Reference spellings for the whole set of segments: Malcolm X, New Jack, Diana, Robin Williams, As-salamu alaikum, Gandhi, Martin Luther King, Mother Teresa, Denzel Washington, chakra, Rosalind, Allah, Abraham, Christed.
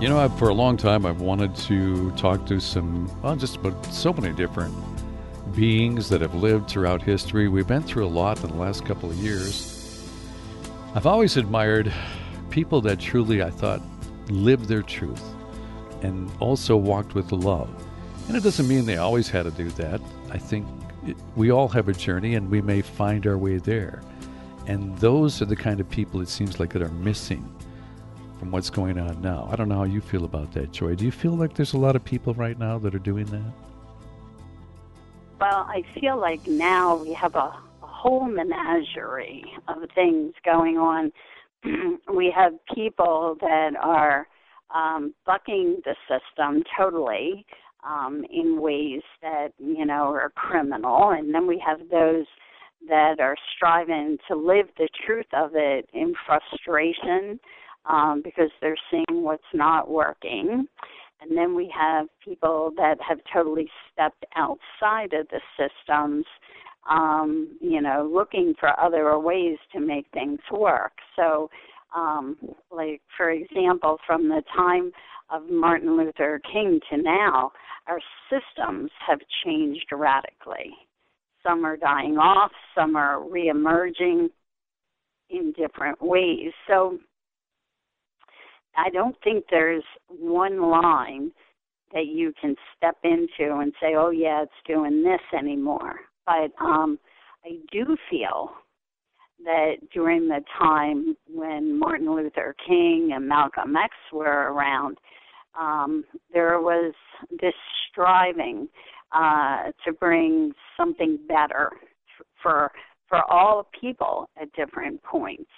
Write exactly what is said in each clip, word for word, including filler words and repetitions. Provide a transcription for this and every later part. You know, I've, for a long time, I've wanted to talk to some, well, just about so many different beings that have lived throughout history. We've been through a lot in the last couple of years. I've always admired people that truly, I thought, lived their truth and also walked with love. And it doesn't mean they always had to do that. I think it, we all have a journey, and we may find our way there. And those are the kind of people, it seems like, that are missing from what's going on now. I don't know how you feel about that, Joy. Do you feel like there's a lot of people right now that are doing that? Well, I feel like now we have a, a whole menagerie of things going on. We have people that are um, bucking the system totally um, in ways that, you know, are criminal. And then we have those that are striving to live the truth of it in frustration, Um, because they're seeing what's not working. And then we have people that have totally stepped outside of the systems, um, you know, looking for other ways to make things work. So, um, like, for example, from the time of Martin Luther King to now, our systems have changed radically. Some are dying off, some are reemerging in different ways. So I don't think there's one line that you can step into and say, oh, yeah, it's doing this anymore. But um, I do feel that during the time when Martin Luther King and Malcolm X were around, um, there was this striving uh, to bring something better for for all people at different points.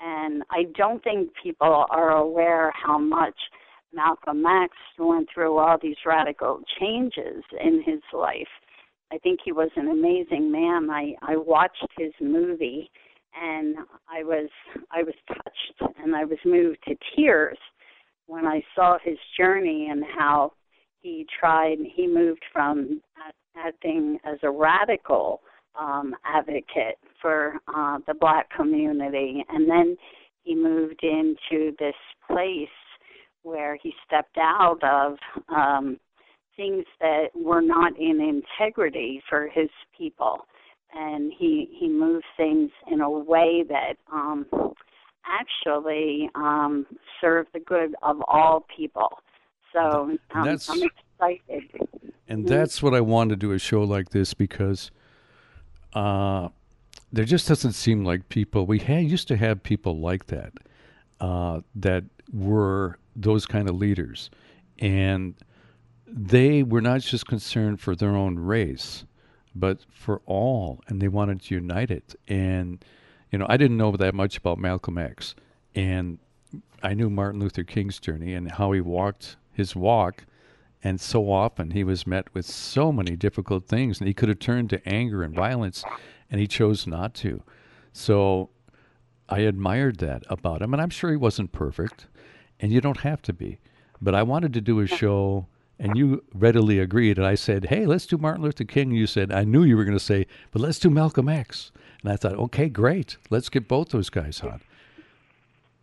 And I don't think people are aware how much Malcolm X went through all these radical changes in his life. I think he was an amazing man. I, I watched his movie, and I was I was touched and I was moved to tears when I saw his journey and how he tried. He moved from acting as a radical Um, advocate for uh, the black community. And then he moved into this place where he stepped out of um, things that were not in integrity for his people. And he, he moved things in a way that um, actually um, served the good of all people. So um, that's, I'm excited. And that's what I wanted to do, a show like this, because Uh, there just doesn't seem like people, we ha- used to have people like that, uh, that were those kind of leaders. And they were not just concerned for their own race, but for all, and they wanted to unite it. And, you know, I didn't know that much about Malcolm X. And I knew Martin Luther King's journey and how he walked his walk. And so often he was met with so many difficult things, and he could have turned to anger and violence, and he chose not to. So I admired that about him, and I'm sure he wasn't perfect, and you don't have to be. But I wanted to do a show, and you readily agreed, and I said, hey, let's do Martin Luther King. You said, I knew you were going to say, but let's do Malcolm X. And I thought, okay, great. Let's get both those guys on.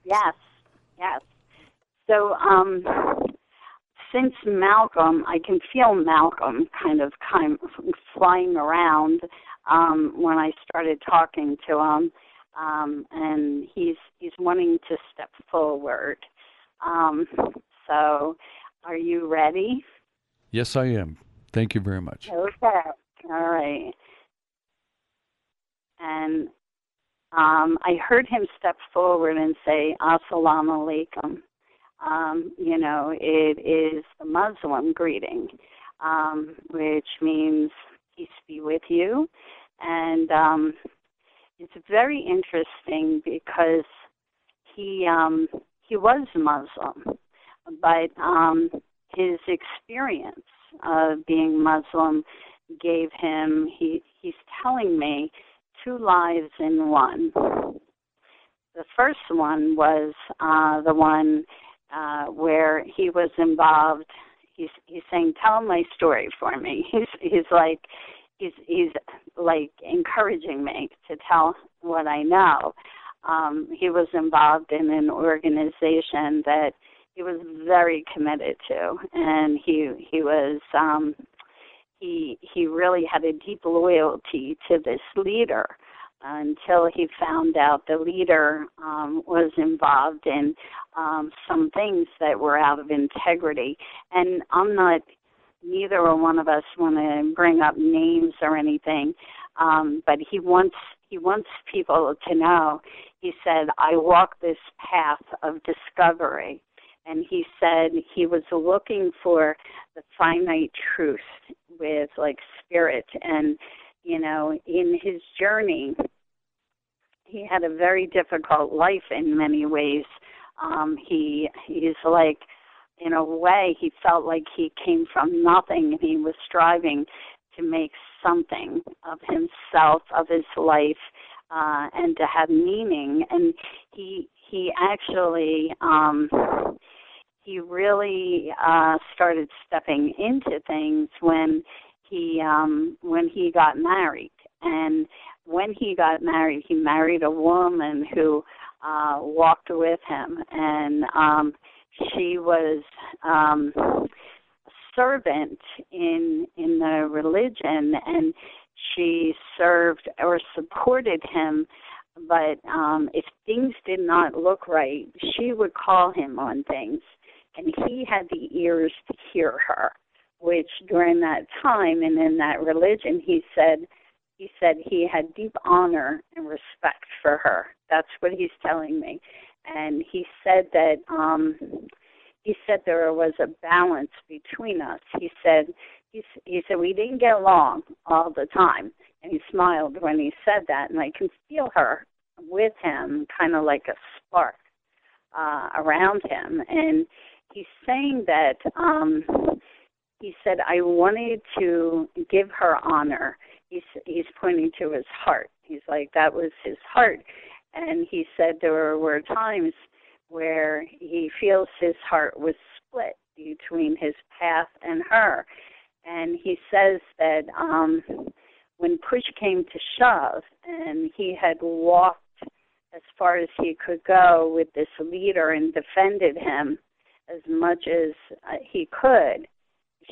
Yes, yes. So, um... since Malcolm, I can feel Malcolm kind of kind of flying around um, when I started talking to him, um, and he's he's wanting to step forward. Um, so, are you ready? Yes, I am. Thank you very much. Okay. All right. And um, I heard him step forward and say, "As-salamu alaikum." Um, you know, it is the Muslim greeting, um, which means peace be with you. And um, it's very interesting because he um, he was Muslim, but um, his experience of being Muslim gave him, he, he's telling me, two lives in one. The first one was uh, the one Uh, where he was involved. He's, he's saying, tell my story for me. He's, he's like, he's, he's like encouraging me to tell what I know. Um, he was involved in an organization that he was very committed to, and he he was um, he he really had a deep loyalty to this leader until he found out the leader um, was involved in um, some things that were out of integrity. And I'm not, neither one of us want to bring up names or anything, um, but he wants he wants people to know. He said, "I walk this path of discovery." And he said he was looking for the finite truth with, like, spirit. And, you know, in his journey, he had a very difficult life in many ways. Um, he he's like, in a way, he felt like he came from nothing, and he was striving to make something of himself, of his life, uh, and to have meaning. And he he actually... Um, He really uh, started stepping into things when he um, when he got married. And when he got married, he married a woman who uh, walked with him. And um, she was um, a servant in, in the religion, and she served or supported him. But um, if things did not look right, she would call him on things. And he had the ears to hear her, which during that time and in that religion, he said he said he had deep honor and respect for her. That's what he's telling me. And he said that um, he said there was a balance between us. He said he, he said we didn't get along all the time, and he smiled when he said that. And I can feel her with him, kind of like a spark uh, around him, and. He's saying that, um, he said, I wanted to give her honor. He's, he's pointing to his heart. He's like, that was his heart. And he said there were times where he feels his heart was split between his path and her. And he says that um, when push came to shove, and he had walked as far as he could go with this leader and defended him, as much as he could,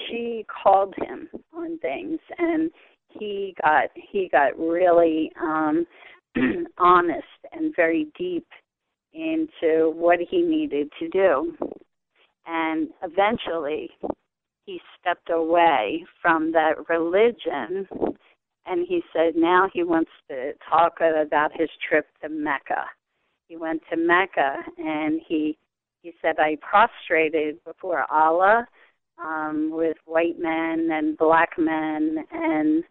she called him on things, and he got he got really um, honest and very deep into what he needed to do. And eventually, he stepped away from that religion, and he said now he wants to talk about his trip to Mecca. He went to Mecca, and he He said, I prostrated before Allah um, with white men and black men and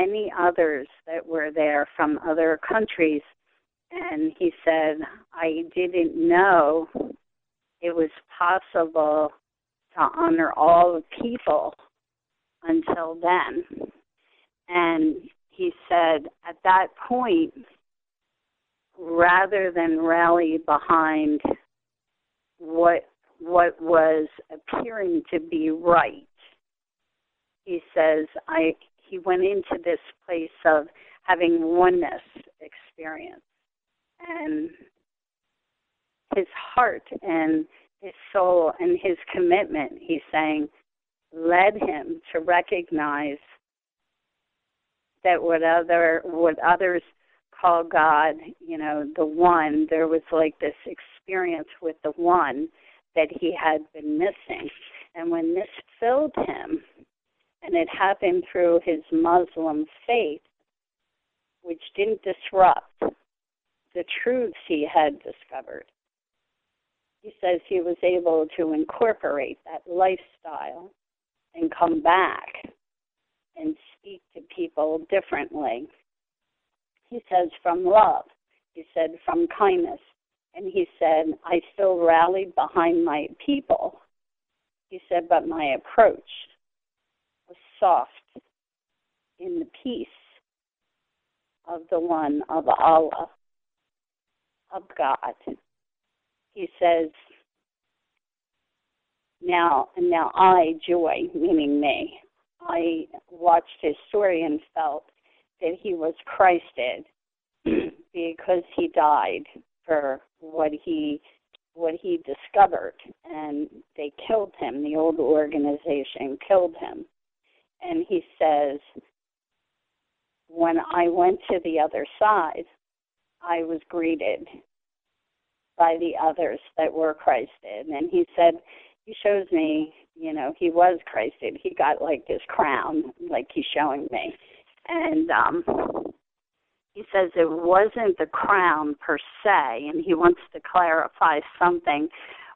many others that were there from other countries. And he said, I didn't know it was possible to honor all the people until then. And he said, at that point, rather than rally behind what what was appearing to be right. He says, I he went into this place of having oneness experience. And his heart and his soul and his commitment, he's saying, led him to recognize that what other what others call God, you know, the one, there was like this experience with the one that he had been missing. And when this filled him, and it happened through his Muslim faith, which didn't disrupt the truths he had discovered, he says he was able to incorporate that lifestyle and come back and speak to people differently. He says, from love. He said, from kindness. And he said, I still rallied behind my people. He said, but my approach was soft in the peace of the one, of Allah, of God. He says, now, now I, Joy, meaning me, I watched his story and felt that he was Christed because he died for what he what he discovered, and they killed him. The old organization killed him. And he says, when I went to the other side, I was greeted by the others that were Christed. And he said, he shows me, you know, he was Christed. He got like this crown, like he's showing me. And um, he says it wasn't the crown per se, and he wants to clarify something.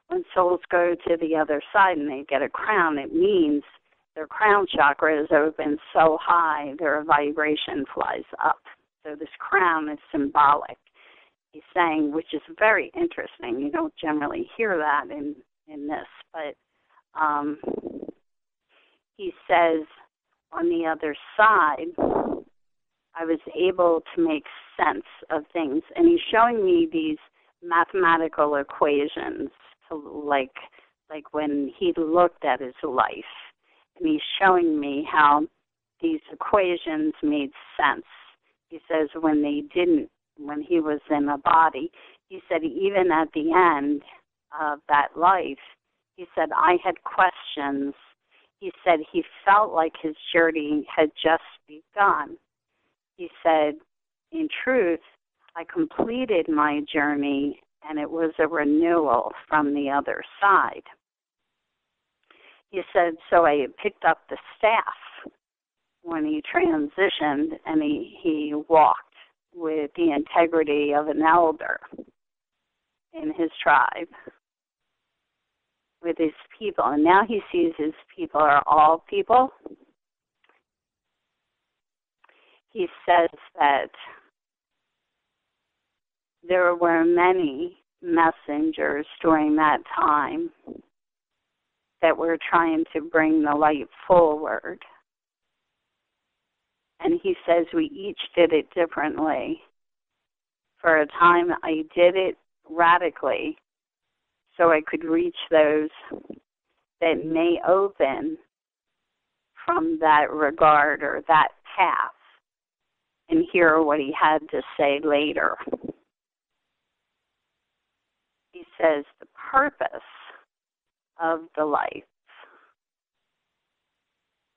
When souls go to the other side and they get a crown, it means their crown chakra is open so high their vibration flies up. So this crown is symbolic, he's saying, which is very interesting. You don't generally hear that in, in this, but um, he says on the other side, I was able to make sense of things. And he's showing me these mathematical equations, to like like when he looked at his life, and he's showing me how these equations made sense. He says when they didn't, when he was in a body, he said even at the end of that life, he said I had questions. He said he felt like his journey had just begun. He said, in truth, I completed my journey, and it was a renewal from the other side. He said, so I picked up the staff when he transitioned, and he, he walked with the integrity of an elder in his tribe with his people. And now he sees his people are all people. He says that there were many messengers during that time that were trying to bring the light forward. And he says we each did it differently. For a time, I did it radically so I could reach those that may open from that regard or that path and hear what he had to say later. He says the purpose of the life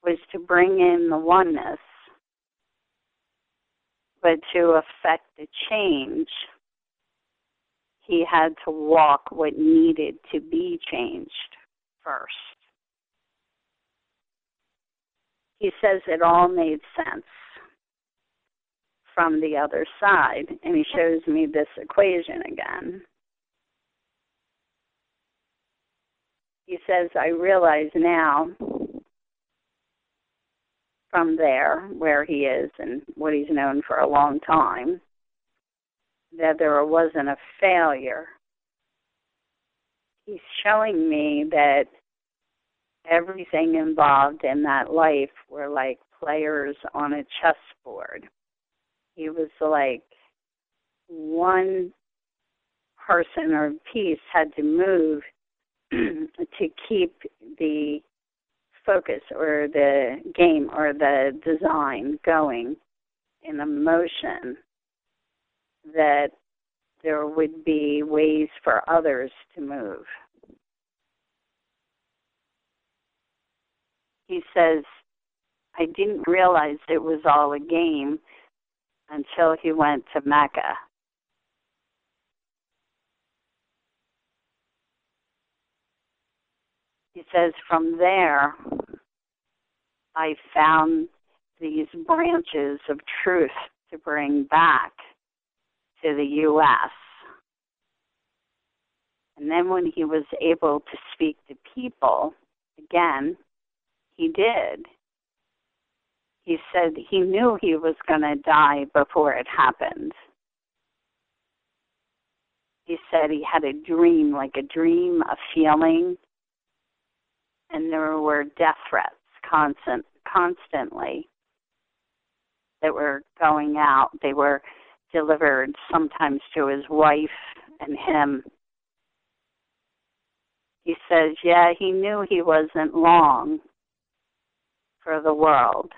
was to bring in the oneness, but to affect the change, he had to walk what needed to be changed first. He says it all made sense from the other side, and he shows me this equation again. He says, I realize now from there where he is and what he's known for a long time, that there wasn't a failure. He's showing me that everything involved in that life were like players on a chessboard. He was like one person or piece had to move to keep the focus or the game or the design going in a motion, that there would be ways for others to move. He says, I didn't realize it was all a game until he went to Mecca. He says, from there, I found these branches of truth to bring back to the U S And then when he was able to speak to people, again, he did. He said he knew he was going to die before it happened. He said he had a dream, like a dream, a feeling, and there were death threats constant, constantly that were going out. They were delivered sometimes to his wife and him. He says, yeah, he knew he wasn't long for the world.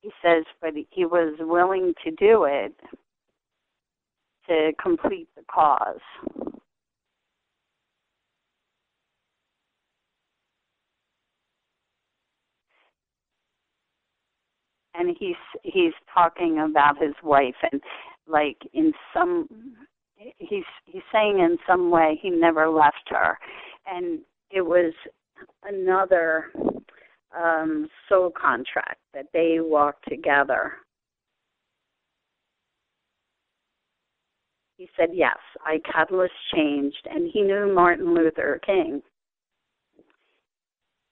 He says, but he was willing to do it to complete the cause. and he's he's talking about his wife, and like in some he's he's saying in some way he never left her, and it was another um, soul contract that they walked together. He said, yes, I catalyst changed, and he knew Martin Luther King.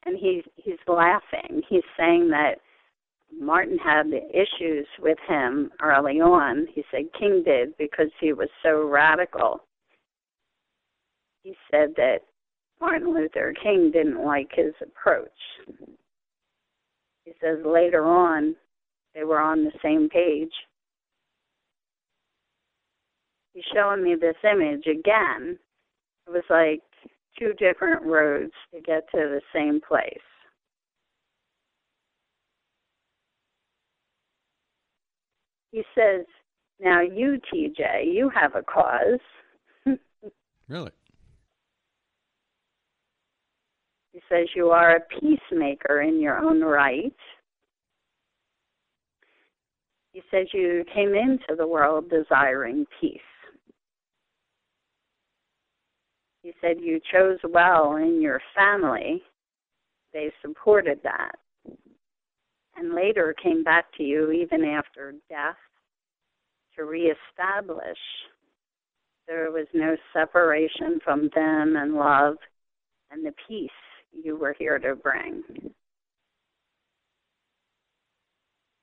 And he, he's laughing. He's saying that Martin had the issues with him early on. He said King did because he was so radical. He said that Martin Luther King didn't like his approach. He says later on they were on the same page. He's showing me this image again. It was like two different roads to get to the same place. He says, now you, T J, you have a cause. Really? He says you are a peacemaker in your own right. He says you came into the world desiring peace. He said you chose well in your family. They supported that. And later came back to you, even after death, to reestablish. There was no separation from them and love and the peace you were here to bring.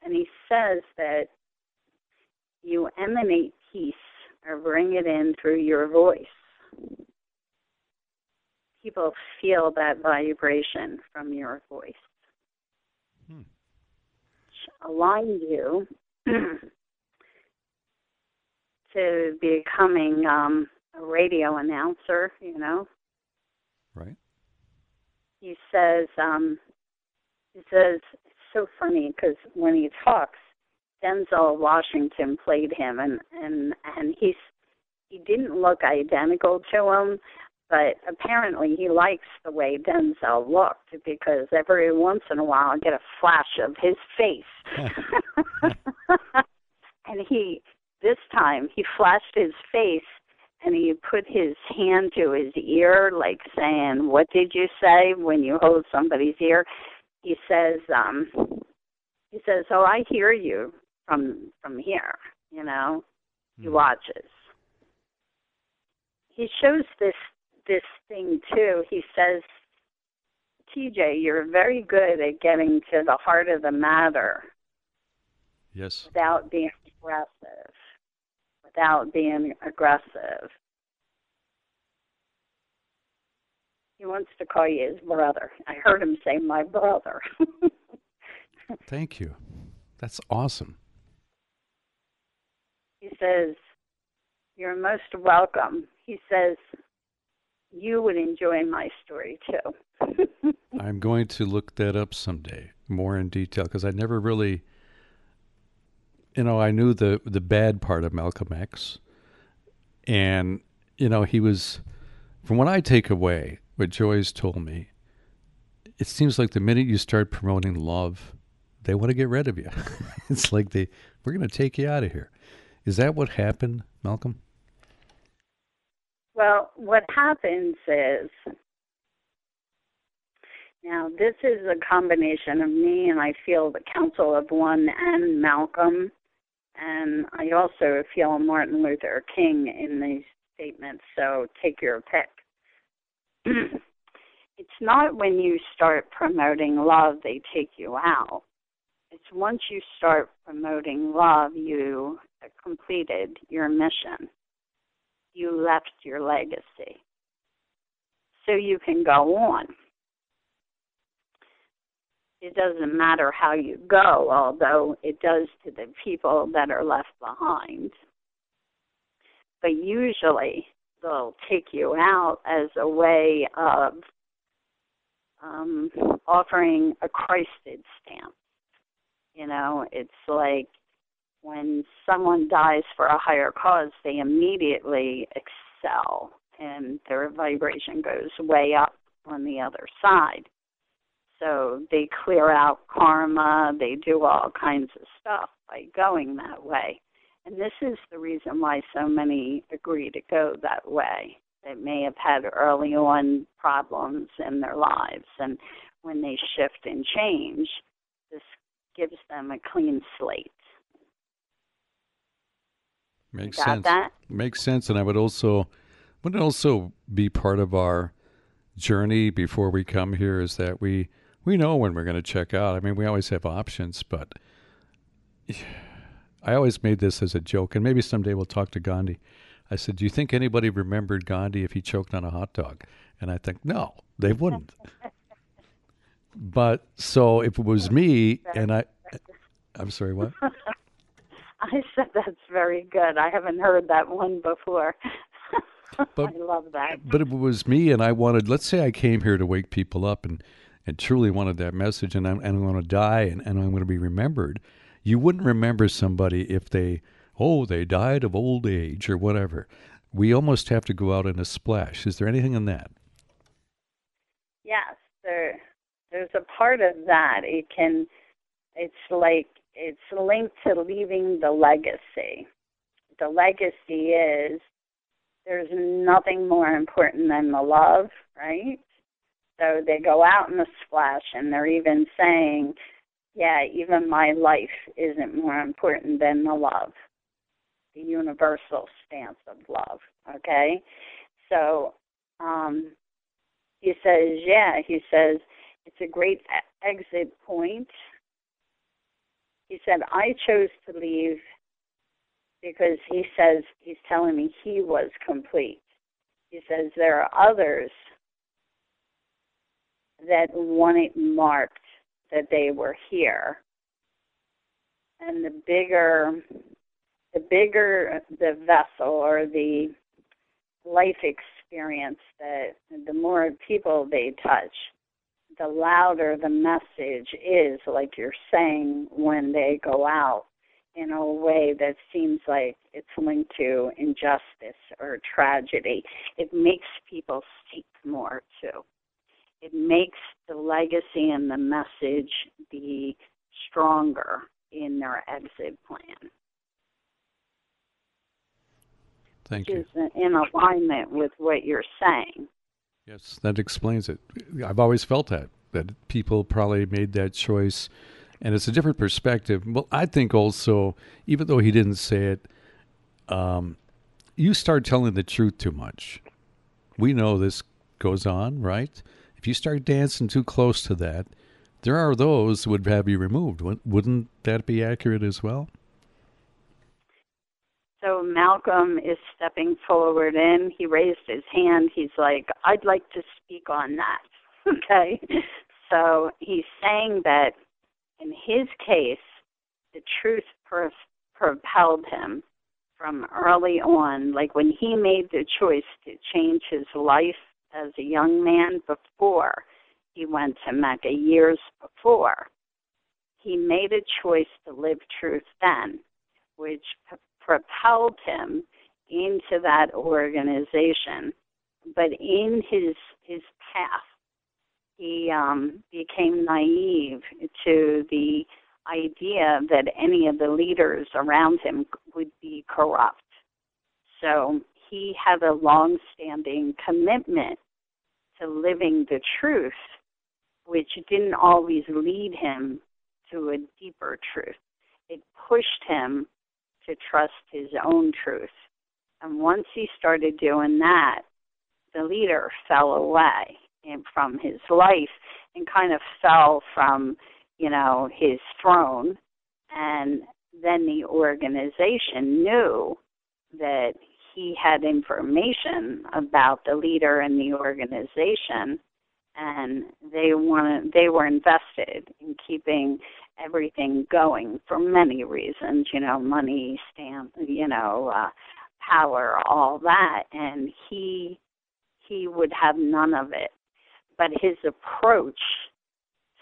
And he says that you emanate peace or bring it in through your voice. People feel that vibration from your voice, hmm. which aligns you to becoming um, a radio announcer, you know. Right. He says, um, he says, it's so funny because when he talks, Denzel Washington played him, and, and, and he's, he didn't look identical to him, but apparently he likes the way Denzel looked because every once in a while I get a flash of his face. And he, this time, he flashed his face and he put his hand to his ear, like saying, what did you say when you hold somebody's ear? He says, um, he says, oh, I hear you from from here, you know. He mm. watches. He shows this this thing, too. He says, T J, you're very good at getting to the heart of the matter. Yes. Without being aggressive. Without being aggressive. He wants to call you his brother. I heard him say, my brother. Thank you. That's awesome. He says, you're most welcome. He says, you would enjoy my story, too. I'm going to look that up someday, more in detail, because I never really, you know, I knew the, the bad part of Malcolm X. And, you know, he was, from what I take away, what Joy's told me, it seems like the minute you start promoting love, they want to get rid of you. It's like, they we're going to take you out of here. Is that what happened, Malcolm? Well, what happens is, now this is a combination of me, and I feel the counsel of one and Malcolm, and I also feel Martin Luther King in these statements, so take your pick. It's not when you start promoting love they take you out. It's once you start promoting love, you completed your mission. You left your legacy. So you can go on. It doesn't matter how you go, although it does to the people that are left behind. But usually they'll take you out as a way of um, offering a Christed stamp. You know, it's like, when someone dies for a higher cause, they immediately excel, and their vibration goes way up on the other side. So they clear out karma. They do all kinds of stuff by going that way. And this is the reason why so many agree to go that way. They may have had early on problems in their lives. And when they shift and change, this gives them a clean slate. Makes got sense. That? Makes sense. And I would also, would also be part of our journey before we come here is that we, we know when we're going to check out. I mean, we always have options, but I always made this as a joke, and maybe someday we'll talk to Gandhi. I said, do you think anybody remembered Gandhi if he choked on a hot dog? And I think, no, they wouldn't. But so if it was me and I, I'm sorry, what? I said, that's very good. I haven't heard that one before. But, I love that. But if it was me and I wanted, let's say I came here to wake people up and, and truly wanted that message, and I'm, and I'm going to die and, and I'm going to be remembered. You wouldn't remember somebody if they, oh, they died of old age or whatever. We almost have to go out in a splash. Is there anything in that? Yes, there, there's a part of that. It can, it's like, it's linked to leaving the legacy. The legacy is there's nothing more important than the love, right? So they go out in the splash and they're even saying, yeah, even my life isn't more important than the love, the universal stance of love, okay? So um, he says, yeah, he says, it's a great exit point. He said, I chose to leave because he says, he's telling me he was complete. He says, there are others that want it marked that they were here. And the bigger, the bigger the vessel or the life experience, that the more people they touch, the louder the message is, like you're saying, when they go out in a way that seems like it's linked to injustice or tragedy. It makes people seek more, too. It makes the legacy and the message be stronger in their exit plan. Thank you. Which is in alignment with what you're saying. Yes, that explains it. I've always felt that, that people probably made that choice, and it's a different perspective. Well, I think also, even though he didn't say it, um, you start telling the truth too much. We know this goes on, right? If you start dancing too close to that, there are those who would have you removed. Wouldn't that be accurate as well? So Malcolm is stepping forward in. He raised his hand. He's like, I'd like to speak on that, okay? So he's saying that in his case, the truth per- propelled him from early on. Like when he made the choice to change his life as a young man before he went to Mecca, years before, he made a choice to live truth then, which propelled him into that organization. But in his his path, he um, became naive to the idea that any of the leaders around him would be corrupt. So he had a long-standing commitment to living the truth, which didn't always lead him to a deeper truth. It pushed him to trust his own truth. And once he started doing that, the leader fell away and from his life and kind of fell from, you know, his throne. And then the organization knew that he had information about the leader and the organization, and they wanted, they were invested in keeping everything going for many reasons, you know, money, stamp, you know, uh, power, all that. And he he would have none of it. But his approach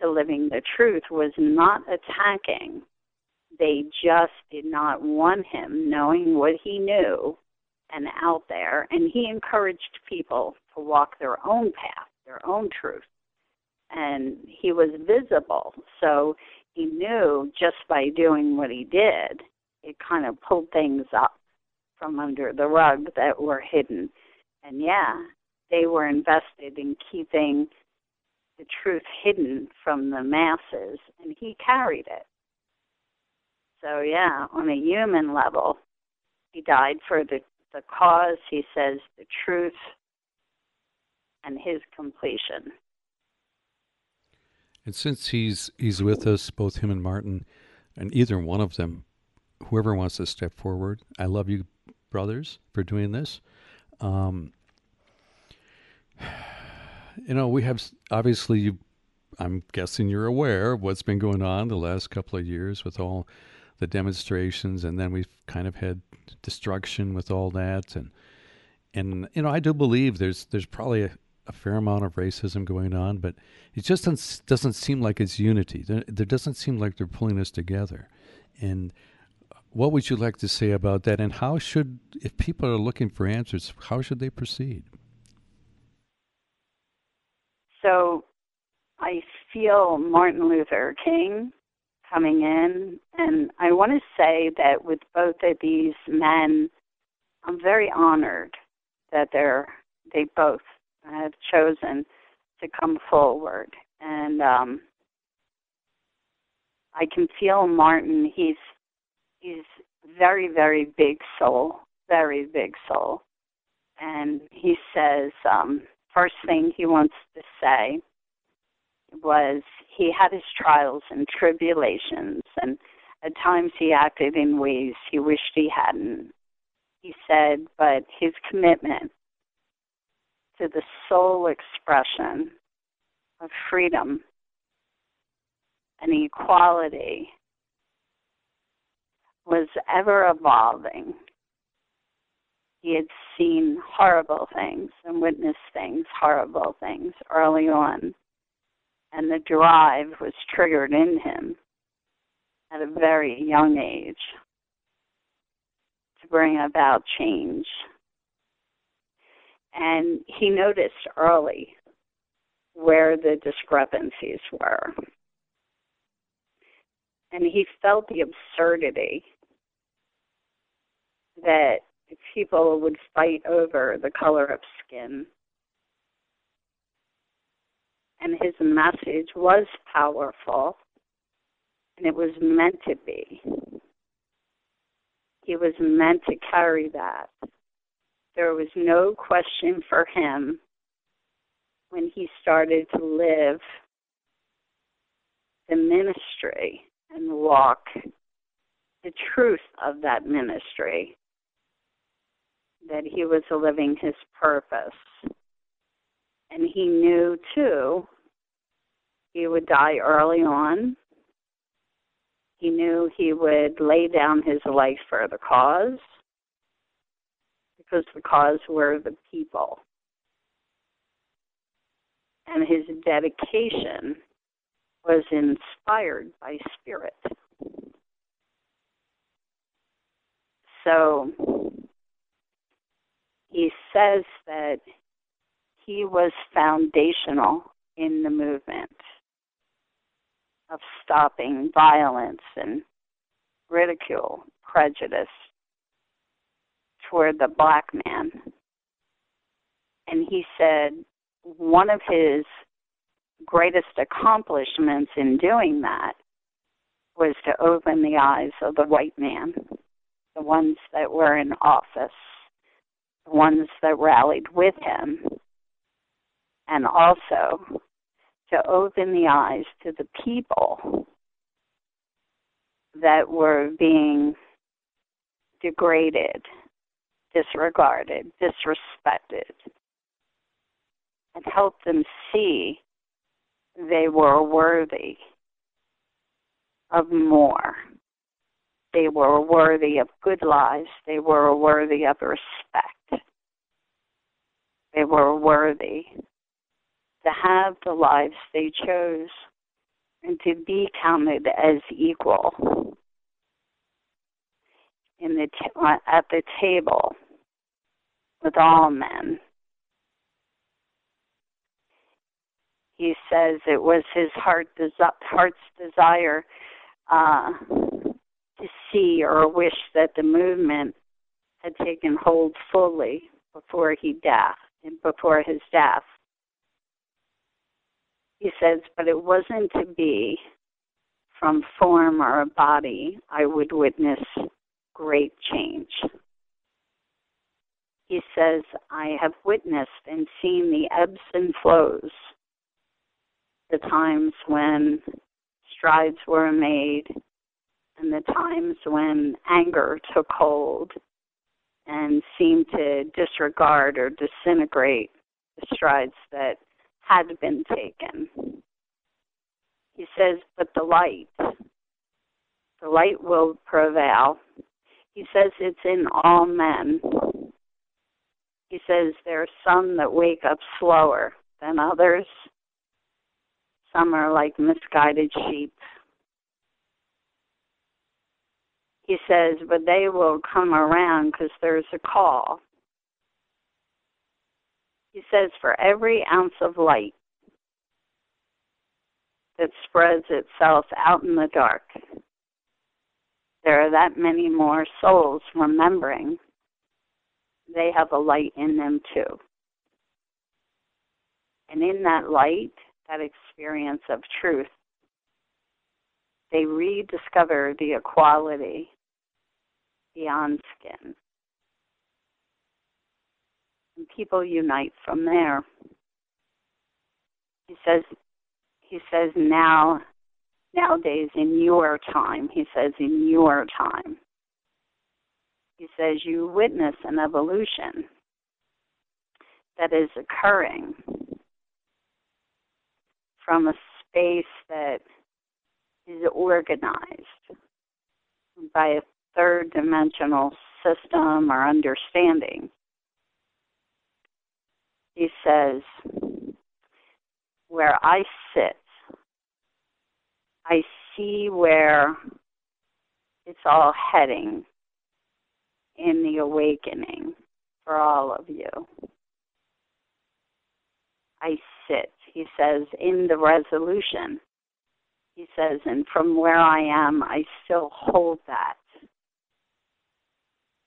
to living the truth was not attacking. They just did not want him knowing what he knew and out there. And he encouraged people to walk their own path, their own truth. and he was visible. So he knew just by doing what he did, it kind of pulled things up from under the rug that were hidden. And, yeah, they were invested in keeping the truth hidden from the masses, and he carried it. So, yeah, on a human level, he died for the, the cause, he says, the truth, and his completion. And since he's he's with us, both him and Martin, and either one of them, whoever wants to step forward, I love you, brothers, for doing this. Um, you know, we have, obviously, you, I'm guessing you're aware of what's been going on the last couple of years with all the demonstrations, and then we've kind of had destruction with all that. And, and you know, I do believe there's there's probably a, a fair amount of racism going on, but it just doesn't, doesn't seem like it's unity. There, there doesn't seem like they're pulling us together. And what would you like to say about that? And how should, if people are looking for answers, how should they proceed? So I feel Martin Luther King coming in, and I want to say that with both of these men, I'm very honored that they're, they both have chosen to come forward. And um, I can feel Martin, he's He's very, very big soul, very big soul. And he says, um, first thing he wants to say was he had his trials and tribulations, and at times he acted in ways he wished he hadn't. He said, but his commitment to the soul expression of freedom and equality was ever evolving. He had seen horrible things and witnessed things, horrible things early on. And the drive was triggered in him at a very young age to bring about change. And he noticed early where the discrepancies were. And he felt the absurdity that people would fight over the color of skin. And his message was powerful, and it was meant to be. He was meant to carry that. There was no question for him when he started to live the ministry and walk the truth of that ministry, that he was living his purpose. And he knew, too, he would die early on. He knew he would lay down his life for the cause, because the cause were the people. And his dedication was inspired by spirit. So he says that he was foundational in the movement of stopping violence and ridicule, prejudice toward the black man. And he said one of his greatest accomplishments in doing that was to open the eyes of the white man, the ones that were in office, the ones that rallied with him, and also to open the eyes to the people that were being degraded, disregarded, disrespected, and help them see they were worthy of more. They were worthy of good lives. They were worthy of respect. They were worthy to have the lives they chose and to be counted as equal in the t- at the table with all men. he says it was his heart desi- heart's desire uh, to see or wish that the movement had taken hold fully before he death and before his death. He says, but it wasn't to be from form or a body I would witness great change. He says, I have witnessed and seen the ebbs and flows, the times when strides were made and the times when anger took hold and seemed to disregard or disintegrate the strides that had been taken. He says, but the light, the light will prevail. He says it's in all men. He says there are some that wake up slower than others. Some are like misguided sheep. He says, but they will come around because there's a call. He says, for every ounce of light that spreads itself out in the dark, there are that many more souls remembering they have a light in them too. And in that light, that experience of truth, they rediscover the equality beyond skin. And people unite from there. He says, he says now, nowadays in your time, he says in your time, he says you witness an evolution that is occurring from a space that is organized by a third dimensional system or understanding. He says, where I sit, I see where it's all heading in the awakening for all of you. I sit, he says, in the resolution. He says, and from where I am, I still hold that.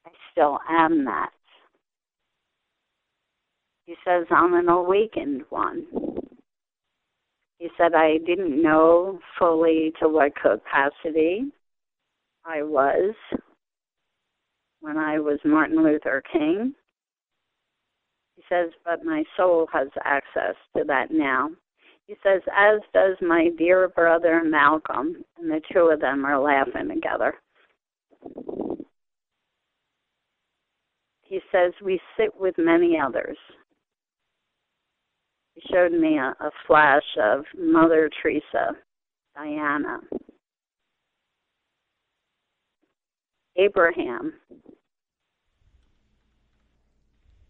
I still am that. He says, I'm an awakened one. He said, I didn't know fully to what capacity I was when I was Martin Luther King. He says, but my soul has access to that now. He says, as does my dear brother Malcolm, and the two of them are laughing together. He says, we sit with many others. He showed me a, a flash of Mother Teresa, Diana, Abraham.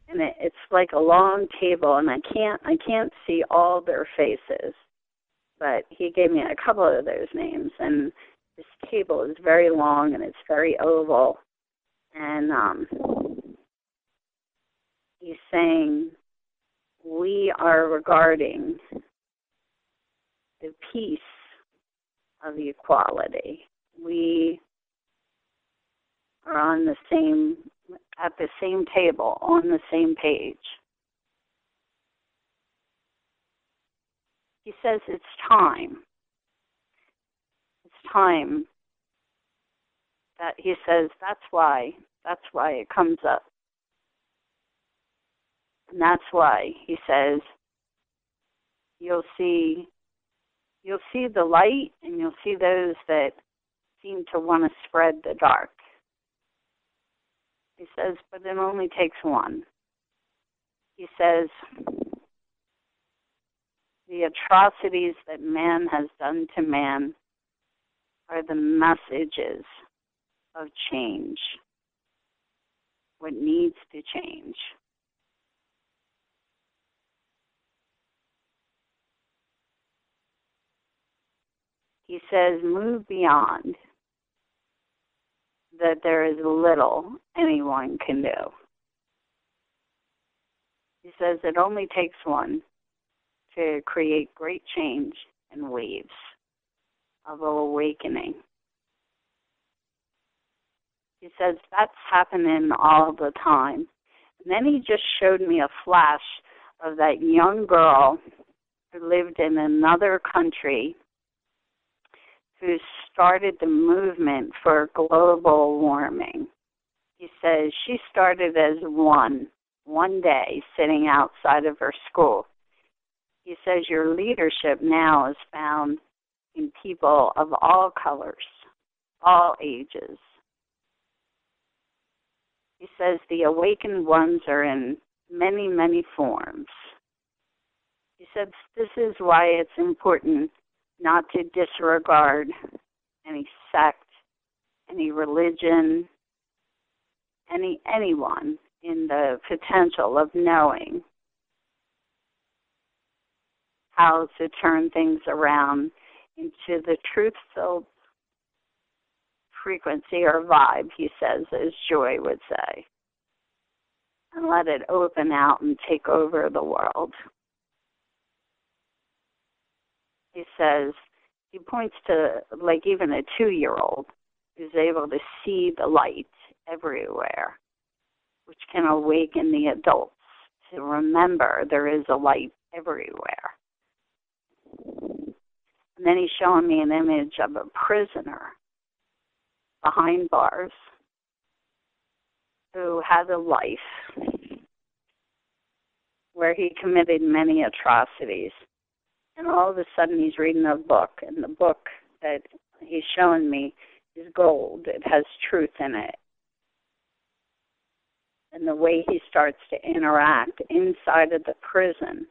And it, it's like a long table, and I can't I can't see all their faces, but he gave me a couple of those names. And this table is very long, and it's very oval. And um, he's saying, we are regarding the peace of the equality. We are on the same at the same table, on the same page. He says it's time. It's time that he says that's why, that's why it comes up. And that's why he says you'll see you'll see the light, and you'll see those that seem to want to spread the dark. He says, but it only takes one. He says, the atrocities that man has done to man are the messages of change, what needs to change. He says, move beyond that there is little anyone can do. He says it only takes one to create great change and waves of awakening. He says, that's happening all the time. And then he just showed me a flash of that young girl who lived in another country who started the movement for global warming. He says she started as one, one day sitting outside of her school. He says your leadership now is found in people of all colors, all ages. He says the awakened ones are in many, many forms. He says this is why it's important not to disregard any sect, any religion, any anyone in the potential of knowing how to turn things around into the truth-filled frequency or vibe, he says, as Joy would say, and let it open out and take over the world. He says, he points to, like, even a two-year-old who's able to see the light everywhere, which can awaken the adults to remember there is a light everywhere. And then he's showing me an image of a prisoner behind bars who had a life where he committed many atrocities. And all of a sudden he's reading a book, and the book that he's showing me is gold. It has truth in it. And the way he starts to interact inside of the prison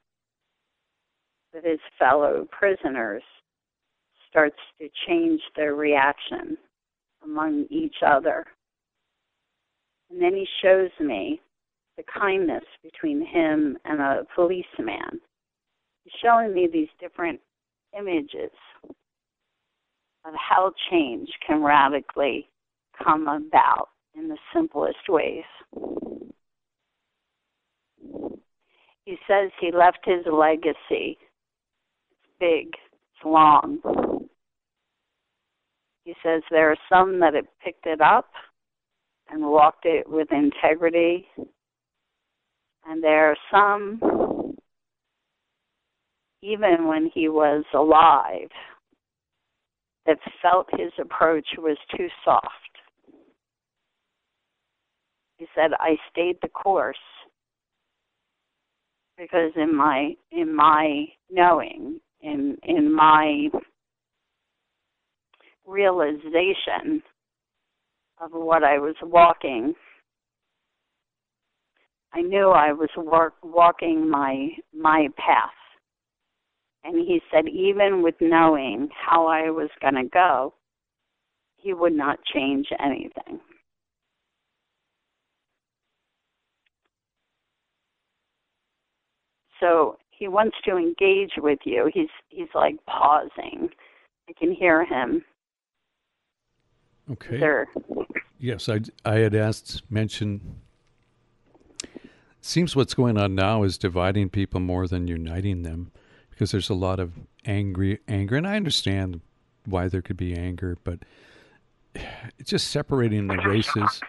with his fellow prisoners starts to change their reaction among each other. And then he shows me the kindness between him and a policeman. He's showing me these different images of how change can radically come about in the simplest ways. He says he left his legacy. It's big, it's long. He says there are some that have picked it up and walked it with integrity, and there are some, even when he was alive, that felt his approach was too soft. He said, I stayed the course because in my in my knowing, in in my realization of what I was walking, I knew I was work, walking my my path. And he said, even with knowing how I was going to go, he would not change anything. So he wants to engage with you. He's he's like pausing. I can hear him. Okay. Sir. Yes, I, I had asked, mentioned, seems what's going on now is dividing people more than uniting them, because there's a lot of angry anger. And I understand why there could be anger, but it's just separating the races.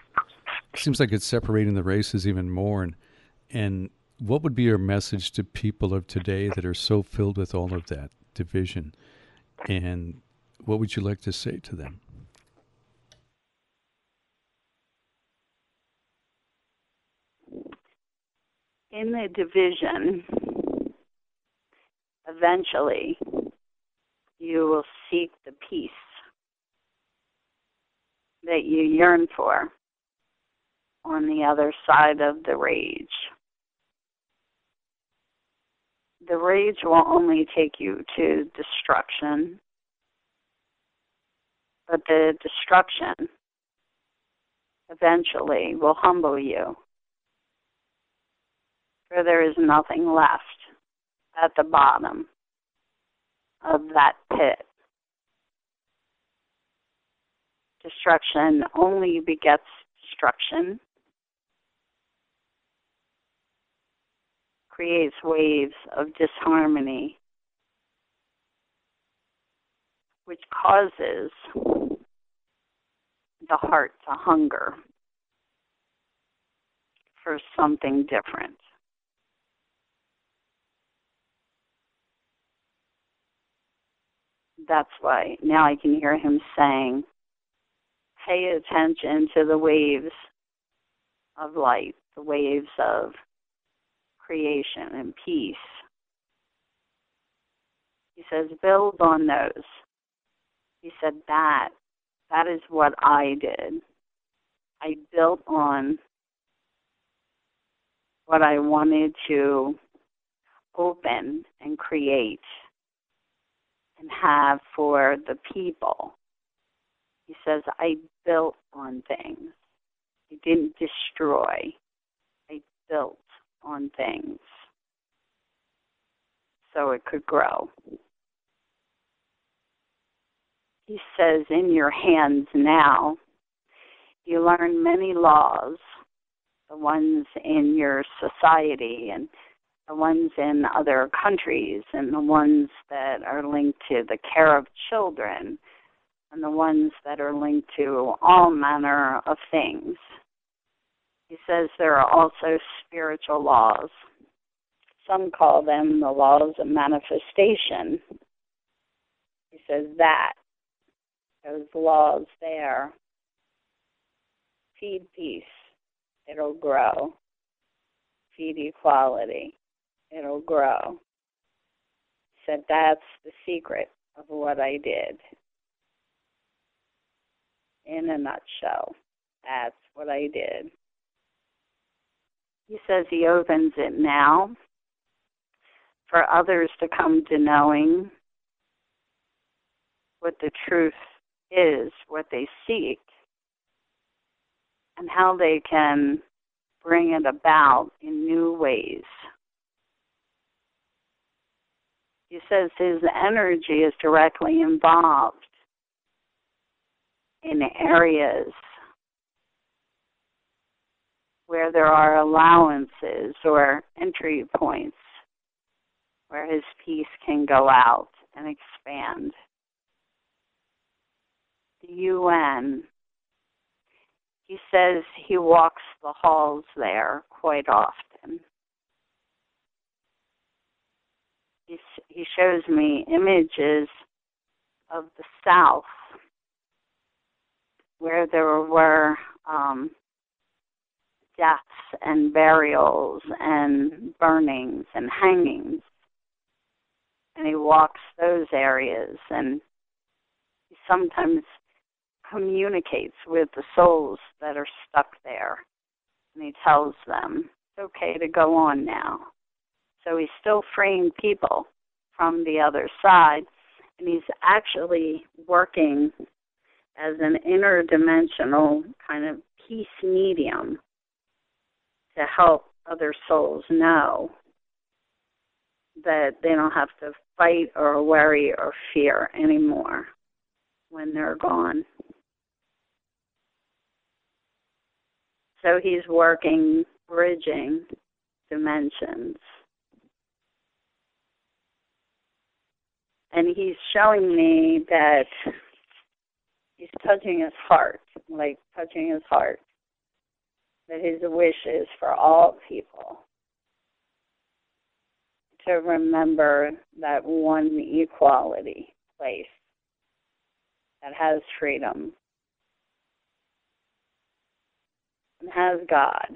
It seems like it's separating the races even more. And, and what would be your message to people of today that are so filled with all of that division? And what would you like to say to them? In the division, eventually, you will seek the peace that you yearn for on the other side of the rage. The rage will only take you to destruction, but the destruction eventually will humble you. For there is nothing left at the bottom of that pit. Destruction only begets destruction. creates waves of disharmony, which causes the heart to hunger for something different. That's why now I can hear him saying, pay attention to the waves of light, the waves of creation and peace. He says, build on those. He said that. That is what I did. I built on what I wanted to open and create and have for the people. He says, I built on things. I didn't destroy. I built on things so it could grow. He says, in your hands now, you learn many laws, the ones in your society and the ones in other countries and the ones that are linked to the care of children and the ones that are linked to all manner of things. He says there are also spiritual laws. Some call them the laws of manifestation. He says that. Those laws there. Feed peace. It'll grow. Feed equality. It'll grow. So that's the secret of what I did. In a nutshell, that's what I did. He says he opens it now for others to come to knowing what the truth is, what they seek, and how they can bring it about in new ways. He says his energy is directly involved in areas where there are allowances or entry points where his peace can go out and expand. The U N, he says he walks the halls there quite often. He, he shows me images of the South where there were um, deaths and burials and burnings and hangings. And he walks those areas and he sometimes communicates with the souls that are stuck there. And he tells them, it's okay to go on now. So he's still freeing people from the other side. And he's actually working as an interdimensional kind of peace medium to help other souls know that they don't have to fight or worry or fear anymore when they're gone. So he's working, bridging dimensions. And he's showing me that he's touching his heart, like touching his heart, that his wish is for all people to remember that one equality place that has freedom and has God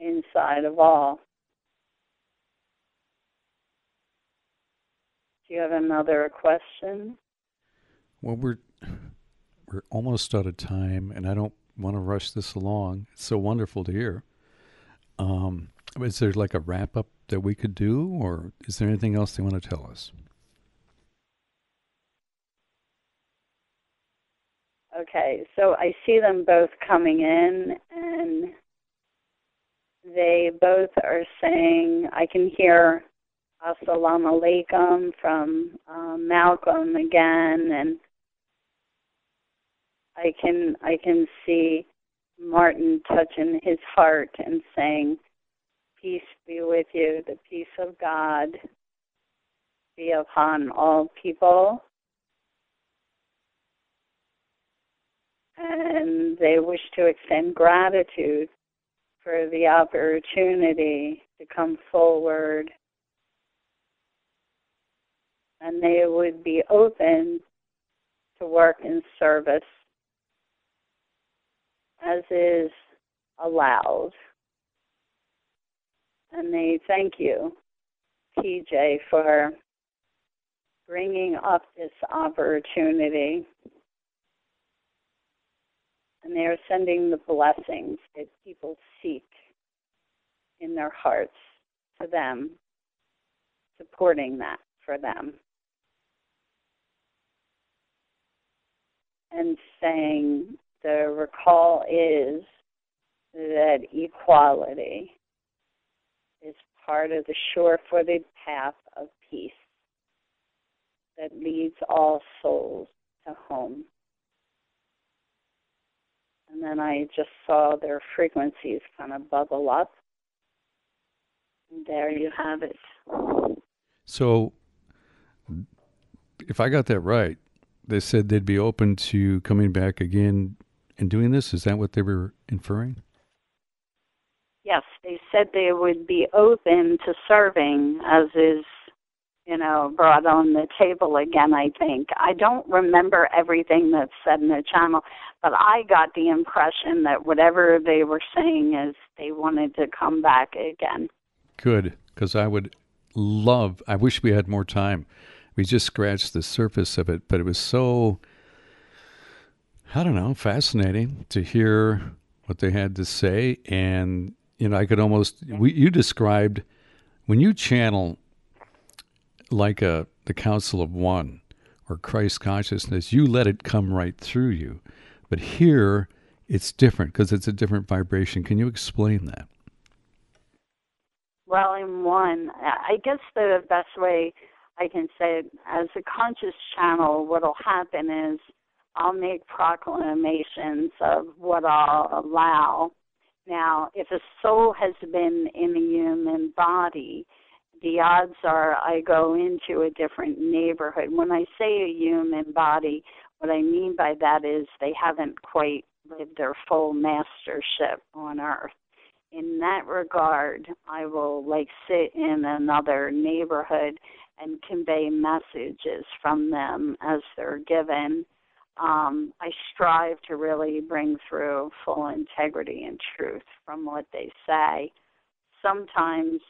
inside of all. Do you have another question? Well, we're we're almost out of time, and I don't want to rush this along. It's so wonderful to hear. Um, is there like a wrap-up that we could do, or is there anything else they want to tell us? Okay, so I see them both coming in, and they both are saying, I can hear As-salamu alaikum from uh, Malcolm again, and I can I can see Martin touching his heart and saying, peace be with you. The peace of God be upon all people. And they wish to extend gratitude for the opportunity to come forward. And they would be open to work in service as is allowed. And they thank you, T J, for bringing up this opportunity. And they are sending the blessings that people seek in their hearts to them, supporting that for them. And saying the recall is that equality is part of the sure-footed path of peace that leads all souls to home. And then I just saw their frequencies kind of bubble up. And there you have it. So, if I got that right, they said they'd be open to coming back again and doing this? Is that what they were inferring? Yes, they said they would be open to serving, as is, you know, brought on the table again, I think. I don't remember everything that's said in the channel, but I got the impression that whatever they were saying is they wanted to come back again. Good, because I would love, I wish we had more time. We just scratched the surface of it, but it was so, I don't know, fascinating to hear what they had to say. And, you know, I could almost, we, you described, when you channel like a the Council of One or Christ Consciousness, you let it come right through you. But here, it's different because it's a different vibration. Can you explain that? Well, in one, I guess the best way I can say, as a conscious channel, what will happen is I'll make proclamations of what I'll allow. Now, if a soul has been in a human body, the odds are I go into a different neighborhood. When I say a human body, what I mean by that is they haven't quite lived their full mastership on earth. In that regard, I will like sit in another neighborhood and convey messages from them as they're given. Um, I strive to really bring through full integrity and truth from what they say. Sometimes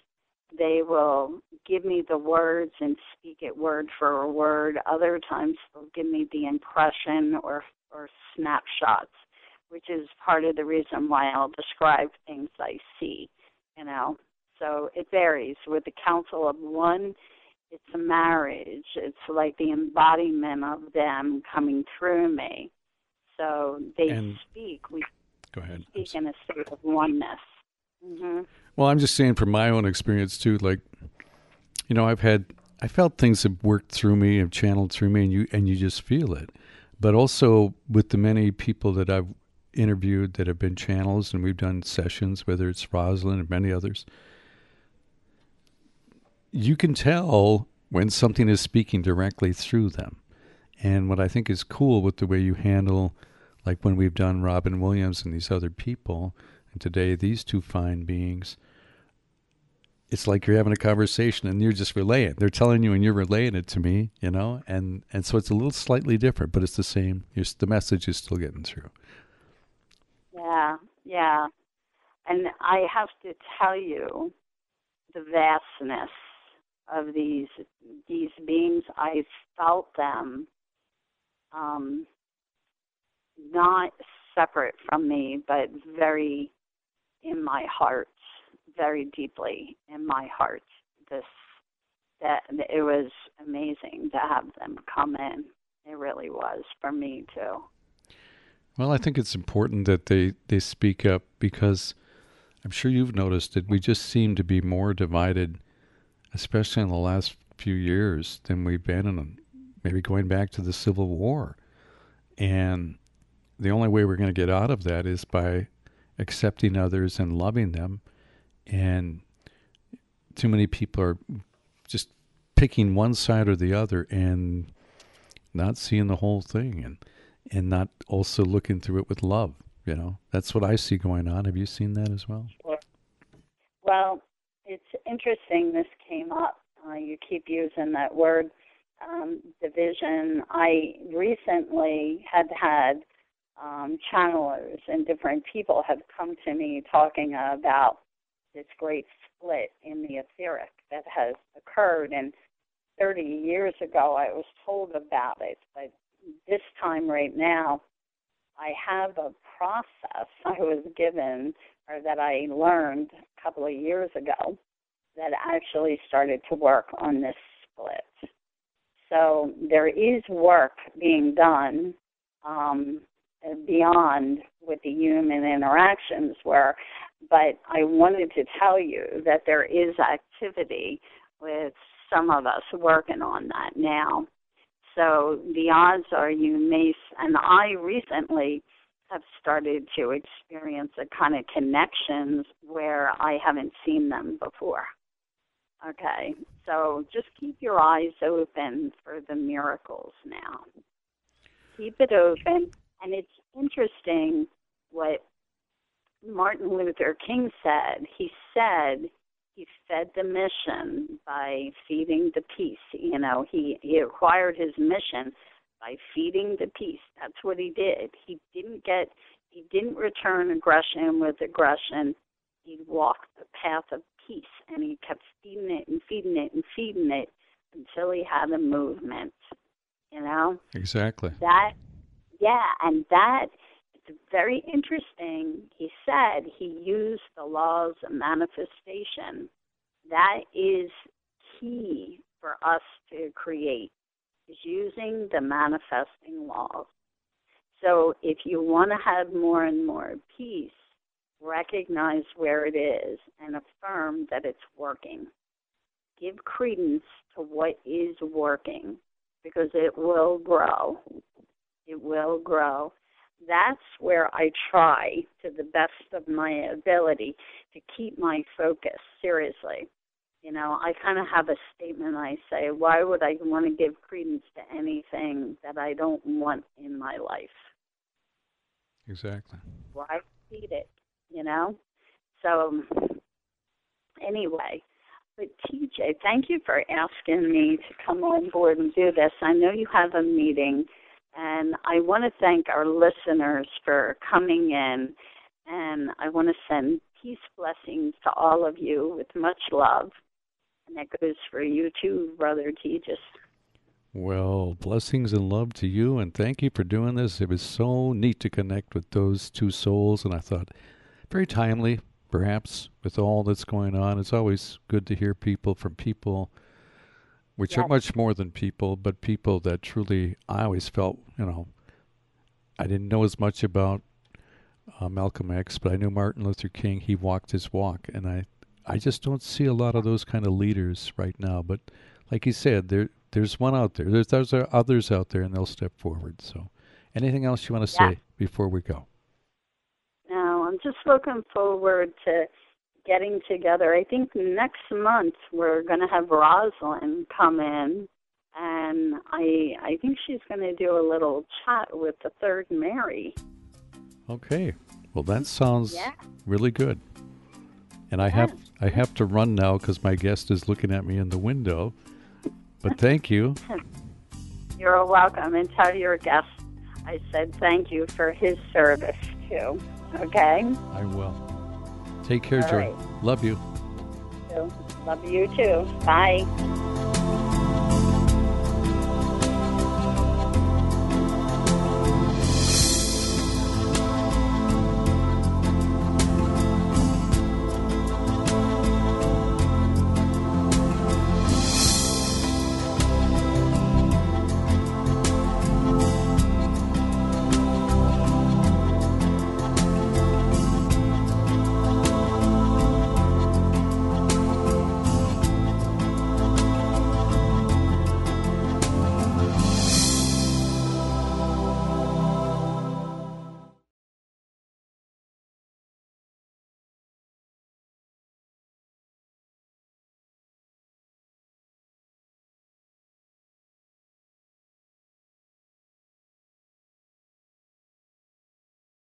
they will give me the words and speak it word for word. Other times they'll give me the impression or, or snapshots, which is part of the reason why I'll describe things I see, you know. So it varies. With the Council of One, it's a marriage. It's like the embodiment of them coming through me. So they and speak. We go ahead. Speak in a state of oneness. Mm-hmm. Well, I'm just saying from my own experience, too, like, you know, I've had, I felt things have worked through me, have channeled through me, and you and you just feel it. But also with the many people that I've interviewed that have been channels, and we've done sessions, whether it's Rosalind and many others, you can tell when something is speaking directly through them. And what I think is cool with the way you handle, like when we've done Robin Williams and these other people, and today these two fine beings, it's like you're having a conversation and you're just relaying. They're telling you and you're relaying it to me, you know? And, and so it's a little slightly different, but it's the same. You're, the message is still getting through. Yeah, yeah. And I have to tell you, the vastness of these these beings, I felt them um, not separate from me, but very in my heart, very deeply in my heart. This that it was amazing to have them come in. It really was for me too. Well, I think it's important that they, they speak up because I'm sure you've noticed that we just seem to be more divided, especially in the last few years, than we've been in, maybe going back to the Civil War. And the only way we're going to get out of that is by accepting others and loving them. And too many people are just picking one side or the other and not seeing the whole thing, and and not also looking through it with love. You know, that's what I see going on. Have you seen that as well? Sure. Well, it's interesting this came up. Uh, you keep using that word, um, division. I recently had had um, channelers, and different people have come to me talking about this great split in the etheric that has occurred. And thirty years ago, I was told about it, but this time right now, I have a process I was given, or that I learned a couple of years ago, that actually started to work on this split. So there is work being done um, beyond with the human interactions where, but I wanted to tell you that there is activity with some of us working on that now. So the odds are you may, and I recently have started to experience a kind of connections where I haven't seen them before. Okay, so just keep your eyes open for the miracles now. Keep it open, and it's interesting what Martin Luther King said. He said he fed the mission by feeding the peace. You know, he, he acquired his mission by feeding the peace. That's what he did. He didn't get, he didn't return aggression with aggression. He walked the path of peace, and he kept feeding it and feeding it and feeding it until he had a movement, you know? Exactly. That, yeah, and that, it's very interesting. He said he used the laws of manifestation. That is key for us to create, is using the manifesting laws. So if you want to have more and more peace, recognize where it is and affirm that it's working. Give credence to what is working, because it will grow. It will grow. That's where I try, to the best of my ability, to keep my focus, seriously. You know, I kind of have a statement I say, why would I want to give credence to anything that I don't want in my life? Exactly. Why well, feed it, you know? So, anyway, but T J, thank you for asking me to come on board and do this. I know you have a meeting. And I want to thank our listeners for coming in, and I want to send peace blessings to all of you with much love. And that goes for you too, Brother Tejas. Well, blessings and love to you, and thank you for doing this. It was so neat to connect with those two souls, and I thought very timely, perhaps, with all that's going on. It's always good to hear people from people, which yes. are much more than people, but people that truly, I always felt, you know, I didn't know as much about uh, Malcolm X, but I knew Martin Luther King. He walked his walk, and I, I just don't see a lot of those kind of leaders right now. But like you said, there, there's one out there. There's, there's others out there, and they'll step forward. So anything else you want to yes. say before we go? No, I'm just looking forward to getting together. I think next month we're going to have Rosalind come in, and I I think she's going to do a little chat with the Third Mary. Okay. Well, that sounds yeah. really good. And I yeah. have I have to run now because my guest is looking at me in the window. But thank you. You're welcome. And tell your guest I said thank you for his service too. Okay. I will. Take care, Joy. Right. Love you. Love you too. Bye.